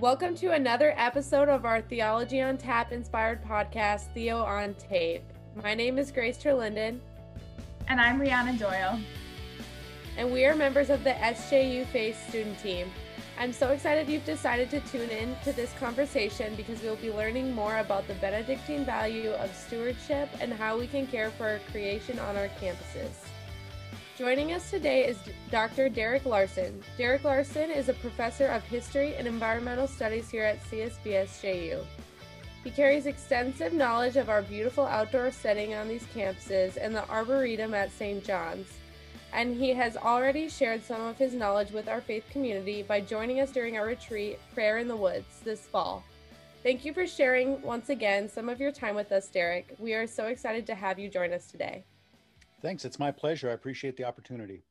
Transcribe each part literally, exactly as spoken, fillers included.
Welcome to another episode of our Theology on Tap inspired podcast, Theo on Tape. My name is Grace Terlinden. And I'm Rihanna Doyle. And we are members of the S J U Faith student team. I'm so excited you've decided to tune in to this conversation because we'll be learning more about the Benedictine value of stewardship and how we can care for our creation on our campuses. Joining us today is Doctor Derek Larson. Derek Larson is a professor of history and environmental studies here at C S B S J U. He carries extensive knowledge of our beautiful outdoor setting on these campuses and the Arboretum at Saint John's, and he has already shared some of his knowledge with our faith community by joining us during our retreat, Prayer in the Woods, this fall. Thank you for sharing, once again, some of your time with us, Derek. We are so excited to have you join us today. Thanks. It's my pleasure. I appreciate the opportunity.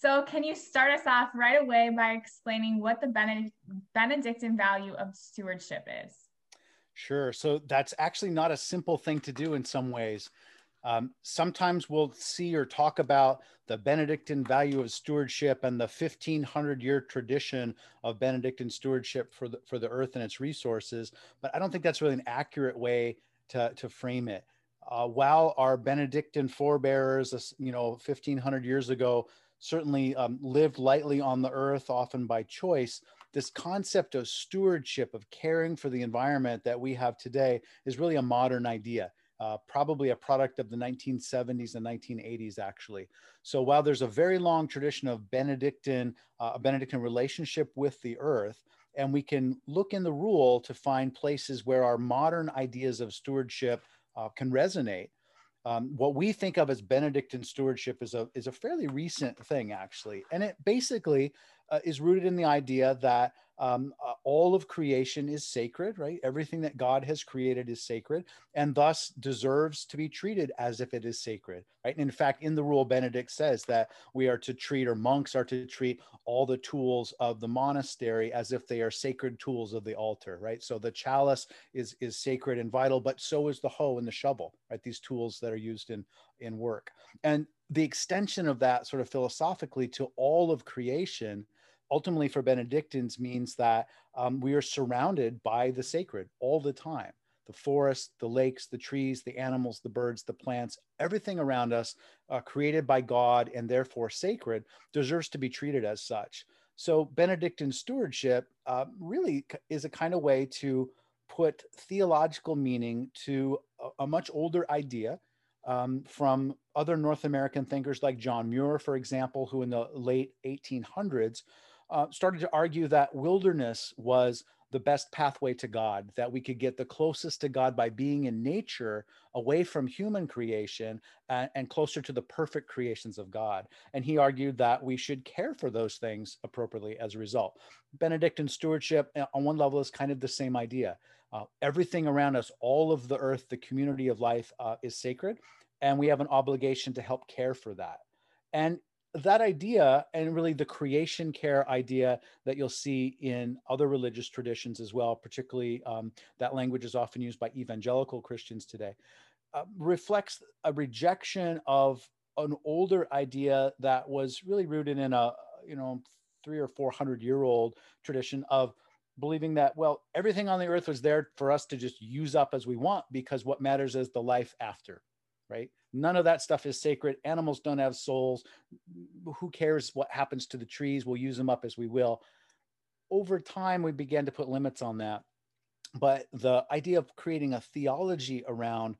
So can you start us off right away by explaining what the Benedict- Benedictine value of stewardship is? Sure. So that's actually not a simple thing to do in some ways. Um, sometimes we'll see or talk about the Benedictine value of stewardship and the fifteen hundred year tradition of Benedictine stewardship for the, for the earth and its resources, but I don't think that's really an accurate way to, to frame it. Uh, while our Benedictine forebearers, you know, fifteen hundred years ago, certainly um, lived lightly on the earth, often by choice, this concept of stewardship, of caring for the environment that we have today is really a modern idea, uh, probably a product of the nineteen seventies and nineteen eighties, actually. So while there's a very long tradition of Benedictine, uh, a Benedictine relationship with the earth, and we can look in the rule to find places where our modern ideas of stewardship Uh, can resonate. Um, what we think of as Benedictine stewardship is a, is a fairly recent thing, actually. And it basically uh, is rooted in the idea that um, uh, all of creation is sacred, right? Everything that God has created is sacred and thus deserves to be treated as if it is sacred, right? And in fact, in the rule, Benedict says that we are to treat, or monks are to treat, all the tools of the monastery as if they are sacred tools of the altar, right? So the chalice is, is sacred and vital, but so is the hoe and the shovel, right? These tools that are used in, in work. And the extension of that sort of philosophically to all of creation ultimately for Benedictines means that um, we are surrounded by the sacred all the time. The forest, the lakes, the trees, the animals, the birds, the plants, everything around us uh, created by God and therefore sacred deserves to be treated as such. So Benedictine stewardship uh, really is a kind of way to put theological meaning to a, a much older idea Um, from other North American thinkers like John Muir, for example, who in the late eighteen hundreds uh, started to argue that wilderness was the best pathway to God, that we could get the closest to God by being in nature, away from human creation, and, and closer to the perfect creations of God. And he argued that we should care for those things appropriately as a result. Benedictine stewardship, on one level, is kind of the same idea. Uh, everything around us, all of the earth, the community of life uh, is sacred, and we have an obligation to help care for that. And that idea, and really the creation care idea that you'll see in other religious traditions as well, particularly um, that language is often used by evangelical Christians today, uh, reflects a rejection of an older idea that was really rooted in a, you know, three or four hundred year old tradition of believing that, well, everything on the earth was there for us to just use up as we want because what matters is the life after, right? None of that stuff is sacred. Animals don't have souls. Who cares what happens to the trees? We'll use them up as we will. Over time, we began to put limits on that. But the idea of creating a theology around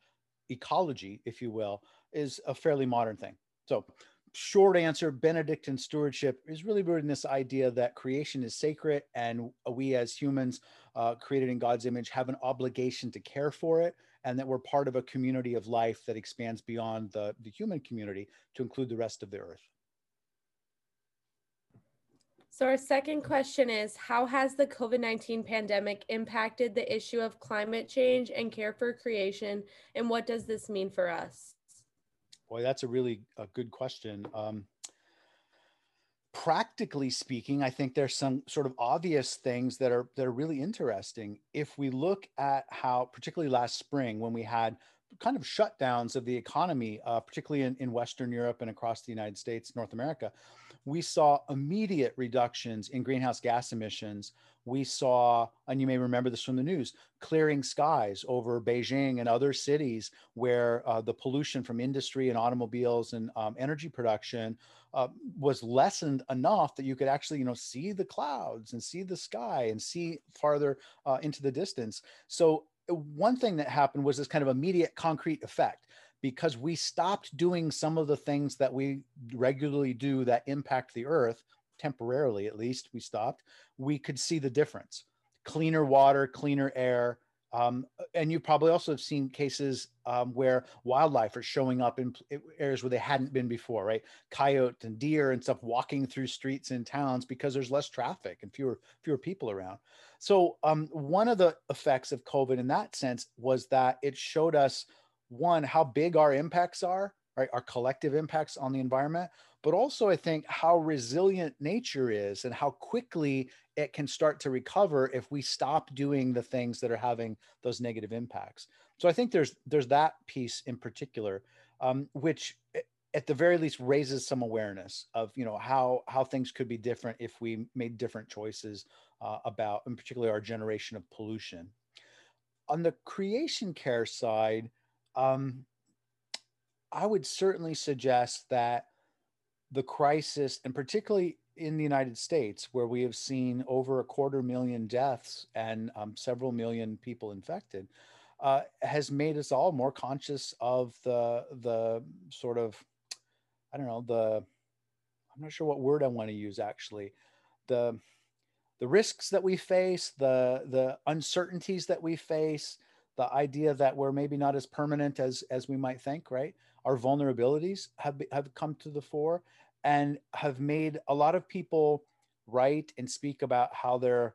ecology, if you will, is a fairly modern thing. So short answer, Benedictine stewardship is really rooted in this idea that creation is sacred and we as humans uh, created in God's image have an obligation to care for it, and that we're part of a community of life that expands beyond the, the human community to include the rest of the earth. So our second question is, how has the COVID nineteen pandemic impacted the issue of climate change and care for creation, and what does this mean for us? Boy, that's a really a good question. Um, practically speaking, I think there's some sort of obvious things that are that are really interesting. If we look at how, particularly last spring, when we had kind of shutdowns of the economy, uh, particularly in, in Western Europe and across the United States, North America, we saw immediate reductions in greenhouse gas emissions. We saw, and you may remember this from the news, clearing skies over Beijing and other cities where uh, the pollution from industry and automobiles and um, energy production uh, was lessened enough that you could actually, you know, see the clouds and see the sky and see farther uh, into the distance. So one thing that happened was this kind of immediate concrete effect, because we stopped doing some of the things that we regularly do that impact the earth, temporarily at least, we stopped. We could see the difference. Cleaner water, cleaner air, um, and you probably also have seen cases um, where wildlife are showing up in areas where they hadn't been before, right? Coyotes and deer and stuff walking through streets in towns because there's less traffic and fewer fewer people around. So um, one of the effects of COVID in that sense was that it showed us, one, how big our impacts are, right? Our collective impacts on the environment, but also I think how resilient nature is and how quickly it can start to recover if we stop doing the things that are having those negative impacts. So I think there's, there's that piece in particular, um, which at the very least raises some awareness of, you know, how, how things could be different if we made different choices Uh, about, and particularly our generation of pollution. On the creation care side, um, I would certainly suggest that the crisis, and particularly in the United States, where we have seen over a quarter million deaths and um, several million people infected, uh, has made us all more conscious of the, the sort of, I don't know, the, I'm not sure what word I want to use actually, the, the risks that we face, the, the uncertainties that we face, the idea that we're maybe not as permanent as, as we might think, right? Our vulnerabilities have, have come to the fore and have made a lot of people write and speak about how they're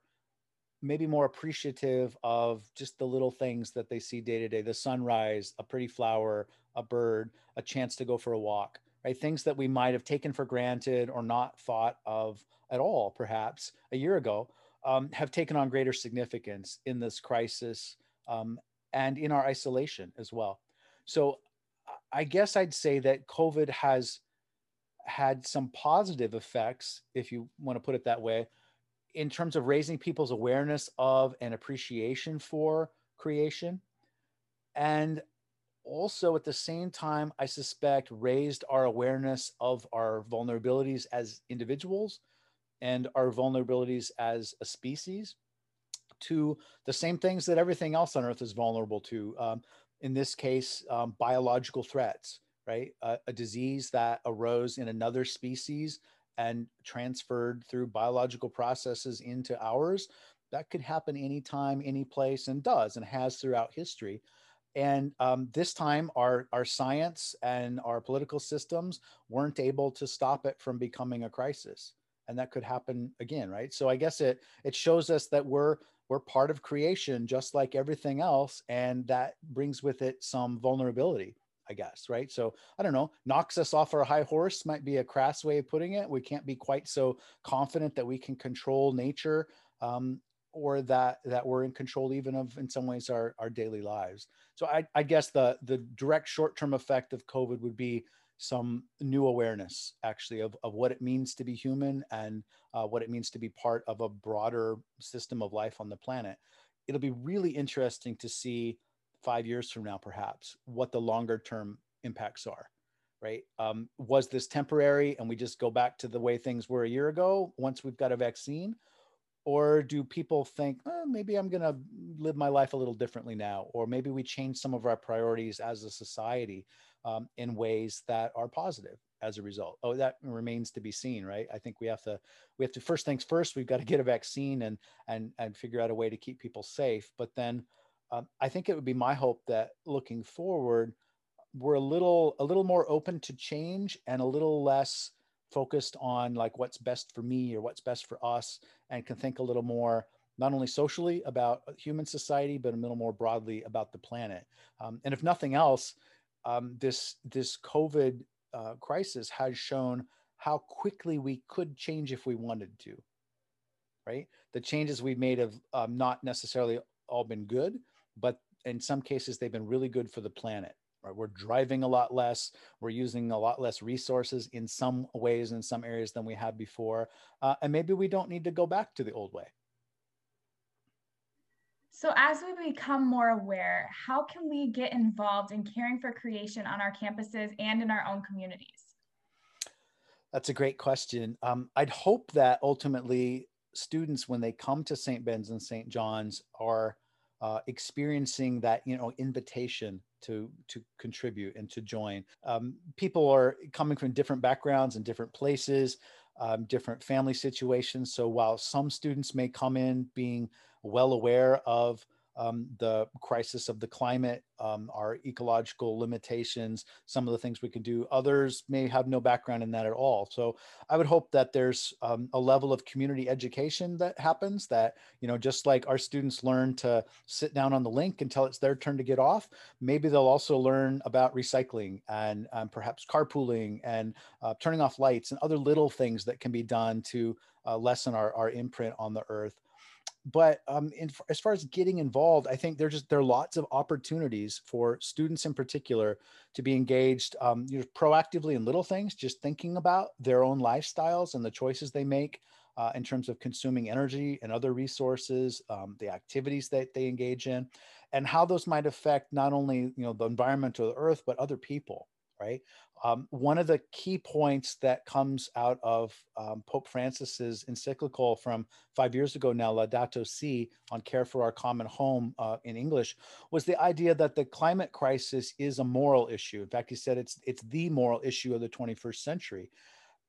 maybe more appreciative of just the little things that they see day to day, the sunrise, a pretty flower, a bird, a chance to go for a walk, right? Things that we might have taken for granted or not thought of at all, perhaps a year ago, um, have taken on greater significance in this crisis um, and in our isolation as well. So I guess I'd say that COVID has had some positive effects, if you want to put it that way, in terms of raising people's awareness of and appreciation for creation. And also, at the same time, I suspect raised our awareness of our vulnerabilities as individuals and our vulnerabilities as a species to the same things that everything else on Earth is vulnerable to. Um, in this case, um, biological threats, right? Uh, a disease that arose in another species and transferred through biological processes into ours. That could happen anytime, any place, and does and has throughout history. And um, this time our, our science and our political systems weren't able to stop it from becoming a crisis. And that could happen again, right? So I guess it, it shows us that we're, we're part of creation just like everything else. And that brings with it some vulnerability, I guess, right? So I don't know, knocks us off our high horse might be a crass way of putting it. We can't be quite so confident that we can control nature um, or that that we're in control even of, in some ways, our, our daily lives. So I, I guess the, the direct short-term effect of COVID would be some new awareness, actually, of, of what it means to be human and uh, what it means to be part of a broader system of life on the planet. It'll be really interesting to see five years from now, perhaps, what the longer-term impacts are, right? Um, was this temporary and we just go back to the way things were a year ago once we've got a vaccine? Or do people think, oh, maybe I'm going to live my life a little differently now, or maybe we change some of our priorities as a society um, in ways that are positive as a result? Oh, that remains to be seen, right? I think we have to, we have to first things first, we've got to get a vaccine and, and, and figure out a way to keep people safe. But then um, I think it would be my hope that looking forward, we're a little, a little more open to change and a little less focused on like what's best for me or what's best for us, and can think a little more, not only socially about human society, but a little more broadly about the planet. Um, and if nothing else, um, this, this COVID uh, crisis has shown how quickly we could change if we wanted to, right? The changes we've made have um, not necessarily all been good, but in some cases, they've been really good for the planet. Right? We're driving a lot less. We're using a lot less resources in some ways, in some areas than we had before. Uh, and maybe we don't need to go back to the old way. So as we become more aware, how can we get involved in caring for creation on our campuses and in our own communities? That's a great question. Um, I'd hope that ultimately students, when they come to Saint Ben's and Saint John's, are uh, experiencing that, you know, invitation to, to contribute and to join. Um, people are coming from different backgrounds and different places, um, different family situations. So while some students may come in being well aware of um, the crisis of the climate, um, our ecological limitations, some of the things we can do. Others may have no background in that at all. So I would hope that there's um, a level of community education that happens that, you know, just like our students learn to sit down on the link until it's their turn to get off, maybe they'll also learn about recycling and um, perhaps carpooling and uh, turning off lights and other little things that can be done to uh, lessen our, our imprint on the earth. But um, in, as far as getting involved, I think there's just there are lots of opportunities for students in particular to be engaged um, you know, proactively in little things, just thinking about their own lifestyles and the choices they make uh, in terms of consuming energy and other resources, um, the activities that they engage in, and how those might affect not only you know the environment or the earth, but other people, right? Um, one of the key points that comes out of um, Pope Francis's encyclical from five years ago now, Laudato Si', on care for our common home uh, in English, was the idea that the climate crisis is a moral issue. In fact, he said it's, it's the moral issue of the twenty-first century,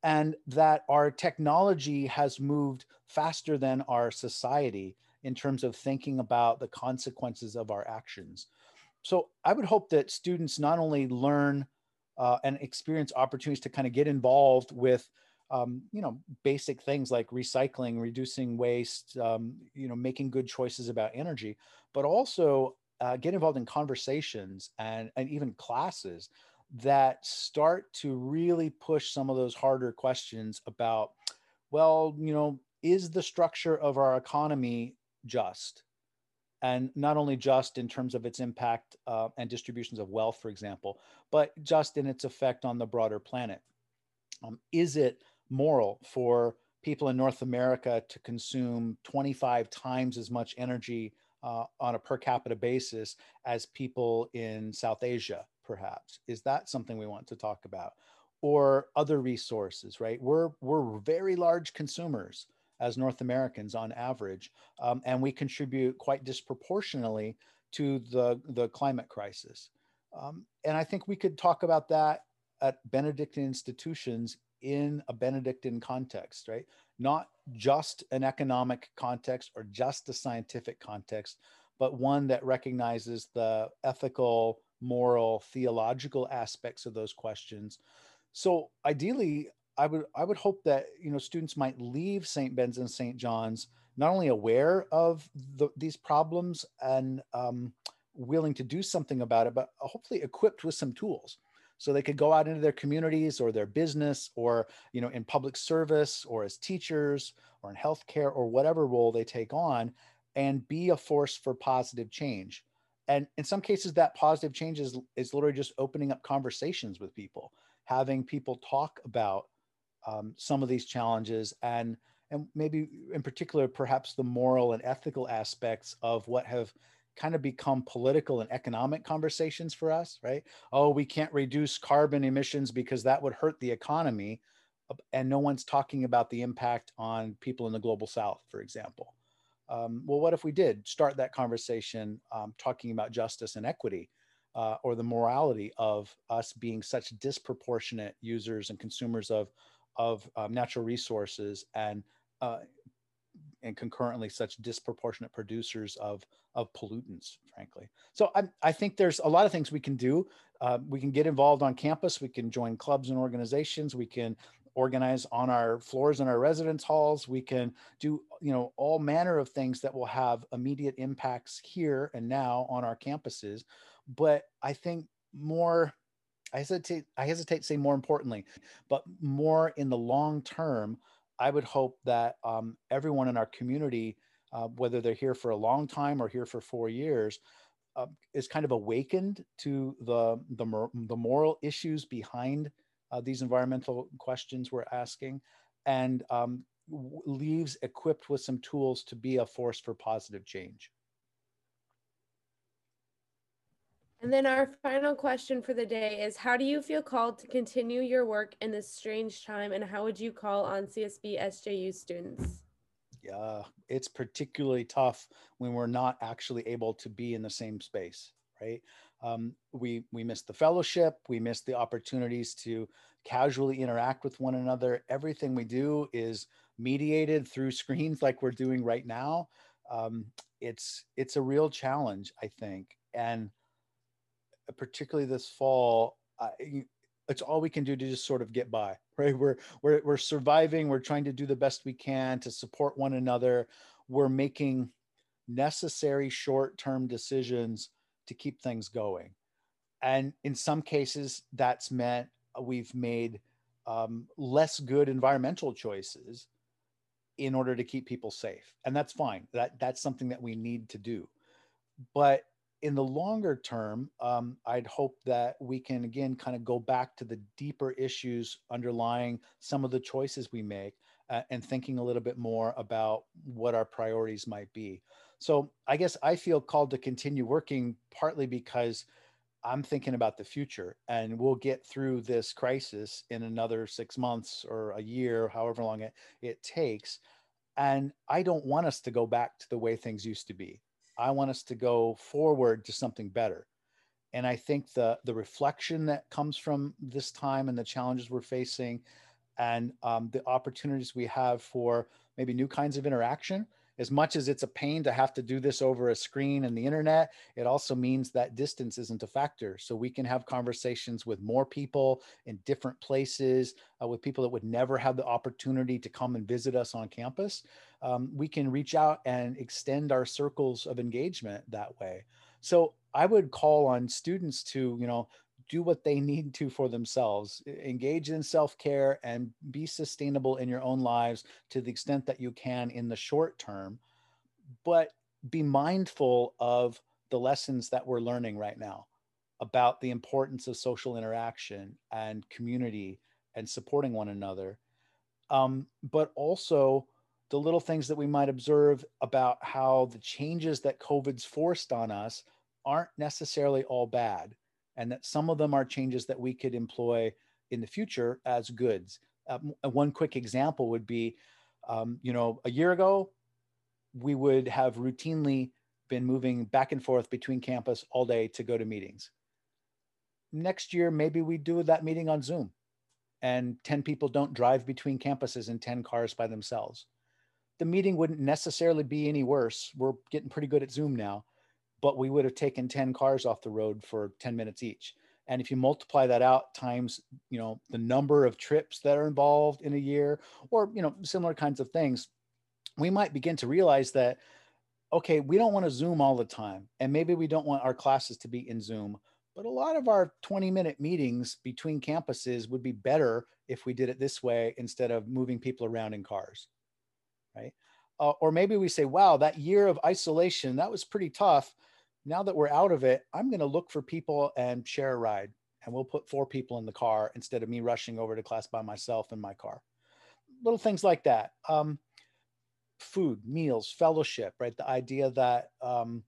and that our technology has moved faster than our society in terms of thinking about the consequences of our actions. So I would hope that students not only learn Uh, and experience opportunities to kind of get involved with, um, you know, basic things like recycling, reducing waste, um, you know, making good choices about energy, but also uh, get involved in conversations and, and even classes that start to really push some of those harder questions about, well, you know, is the structure of our economy just? And not only just in terms of its impact uh, and distributions of wealth, for example, but just in its effect on the broader planet. Um, is it moral for people in North America to consume twenty-five times as much energy uh, on a per capita basis as people in South Asia, perhaps? Is that something we want to talk about? Or other resources, right? We're, we're very large consumers as North Americans on average, um, and we contribute quite disproportionately to the, the climate crisis. Um, and I think we could talk about that at Benedictine institutions in a Benedictine context, right? Not just an economic context or just a scientific context, but one that recognizes the ethical, moral, theological aspects of those questions. So ideally, I would, I would hope that, you know, students might leave Saint Ben's and Saint John's not only aware of the, these problems and um, willing to do something about it, but hopefully equipped with some tools so they could go out into their communities or their business or, you know, in public service or as teachers or in healthcare or whatever role they take on and be a force for positive change. And in some cases, that positive change is, is literally just opening up conversations with people, having people talk about Um, some of these challenges and, and maybe in particular, perhaps the moral and ethical aspects of what have kind of become political and economic conversations for us, right? Oh, we can't reduce carbon emissions because that would hurt the economy. And no one's talking about the impact on people in the global South, for example. Um, well, what if we did start that conversation um, talking about justice and equity? Uh, or the morality of us being such disproportionate users and consumers of of um, natural resources and uh, and concurrently such disproportionate producers of of pollutants, frankly. So I, I think there's a lot of things we can do. Uh, we can get involved on campus. We can join clubs and organizations. We can organize on our floors in our residence halls. We can do you know all manner of things that will have immediate impacts here and now on our campuses. But I think more, I hesitate, I hesitate to say more importantly, but more in the long term, I would hope that um, everyone in our community, uh, whether they're here for a long time or here for four years, uh, is kind of awakened to the, the, mor the moral issues behind uh, these environmental questions we're asking, and um, leaves equipped with some tools to be a force for positive change. And then our final question for the day is, how do you feel called to continue your work in this strange time, and how would you call on C S B S J U students? Yeah, it's particularly tough when we're not actually able to be in the same space, right? Um, we, we miss the fellowship, we miss the opportunities to casually interact with one another. Everything we do is mediated through screens like we're doing right now. Um, it's, it's a real challenge, I think. And particularly this fall, uh, it's all we can do to just sort of get by, right? We're, we're, we're surviving, we're trying to do the best we can to support one another. We're making necessary short-term decisions to keep things going. And in some cases, that's meant we've made um, less good environmental choices in order to keep people safe. And that's fine, that, that's something that we need to do. But in the longer term, um, I'd hope that we can, again, kind of go back to the deeper issues underlying some of the choices we make uh, and thinking a little bit more about what our priorities might be. So I guess I feel called to continue working partly because I'm thinking about the future, and we'll get through this crisis in another six months or a year, however long it, it takes. And I don't want us to go back to the way things used to be. I want us to go forward to something better. And I think the, the reflection that comes from this time and the challenges we're facing, and um, the opportunities we have for maybe new kinds of interaction, as much as it's a pain to have to do this over a screen and the internet, it also means that distance isn't a factor. So we can have conversations with more people in different places, uh, with people that would never have the opportunity to come and visit us on campus. Um, we can reach out and extend our circles of engagement that way. So I would call on students to, you know, do what they need to for themselves, engage in self-care, and be sustainable in your own lives to the extent that you can in the short term, but be mindful of the lessons that we're learning right now about the importance of social interaction and community and supporting one another, um, but also the little things that we might observe about how the changes that COVID's forced on us aren't necessarily all bad, and that some of them are changes that we could employ in the future as goods. Uh, one quick example would be, um, you know, a year ago, we would have routinely been moving back and forth between campus all day to go to meetings. Next year, maybe we do that meeting on Zoom, and ten people don't drive between campuses in ten cars by themselves. The meeting wouldn't necessarily be any worse. We're getting pretty good at Zoom now, but we would have taken ten cars off the road for ten minutes each. And if you multiply that out times, you know, the number of trips that are involved in a year, or, you know, similar kinds of things, we might begin to realize that, okay, we don't want to Zoom all the time. And maybe we don't want our classes to be in Zoom, but a lot of our twenty minute meetings between campuses would be better if we did it this way instead of moving people around in cars, right? Uh, or maybe we say, wow, that year of isolation, that was pretty tough. Now that we're out of it, I'm going to look for people and share a ride, and we'll put four people in the car instead of me rushing over to class by myself in my car. Little things like that. Um, food, meals, fellowship, right? The idea that um,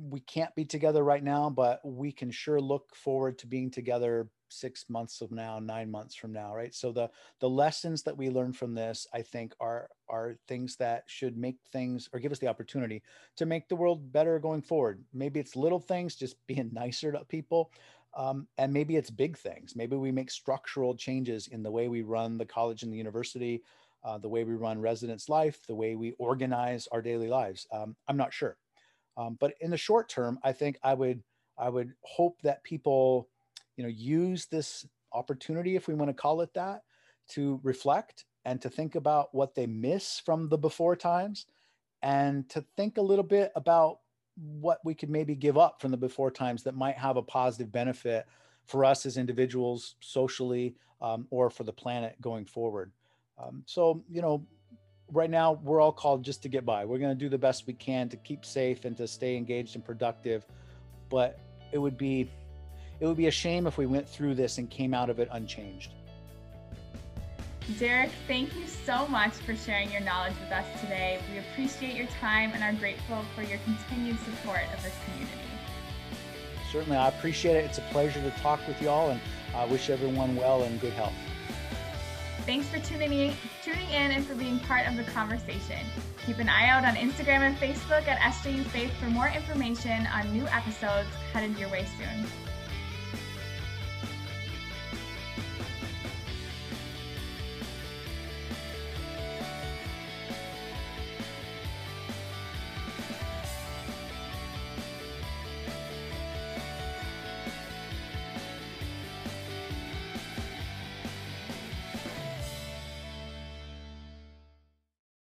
we can't be together right now, but we can sure look forward to being together six months from now, nine months from now, right? So the, the lessons that we learn from this, I think, are, are things that should make things, or give us the opportunity to make the world better going forward. Maybe it's little things, just being nicer to people. Um, and maybe it's big things. Maybe we make structural changes in the way we run the college and the university, uh, the way we run residence life, the way we organize our daily lives. Um, I'm not sure. Um, but in the short term, I think I would, I would hope that people, you know, use this opportunity, if we want to call it that, to reflect and to think about what they miss from the before times, and to think a little bit about what we could maybe give up from the before times that might have a positive benefit for us as individuals, socially, um, or for the planet going forward. Um, so, you know, right now we're all called just to get by. We're going to do the best we can to keep safe and to stay engaged and productive. but it would be it would be a shame if we went through this and came out of it unchanged. Derek, thank you so much for sharing your knowledge with us today. We appreciate your time and are grateful for your continued support of this community. Certainly, I appreciate it. It's a pleasure to talk with y'all, and I wish everyone well and good health. Thanks for tuning in, tuning in and for being part of the conversation. Keep an eye out on Instagram and Facebook at S J U Faith for more information on new episodes headed your way soon.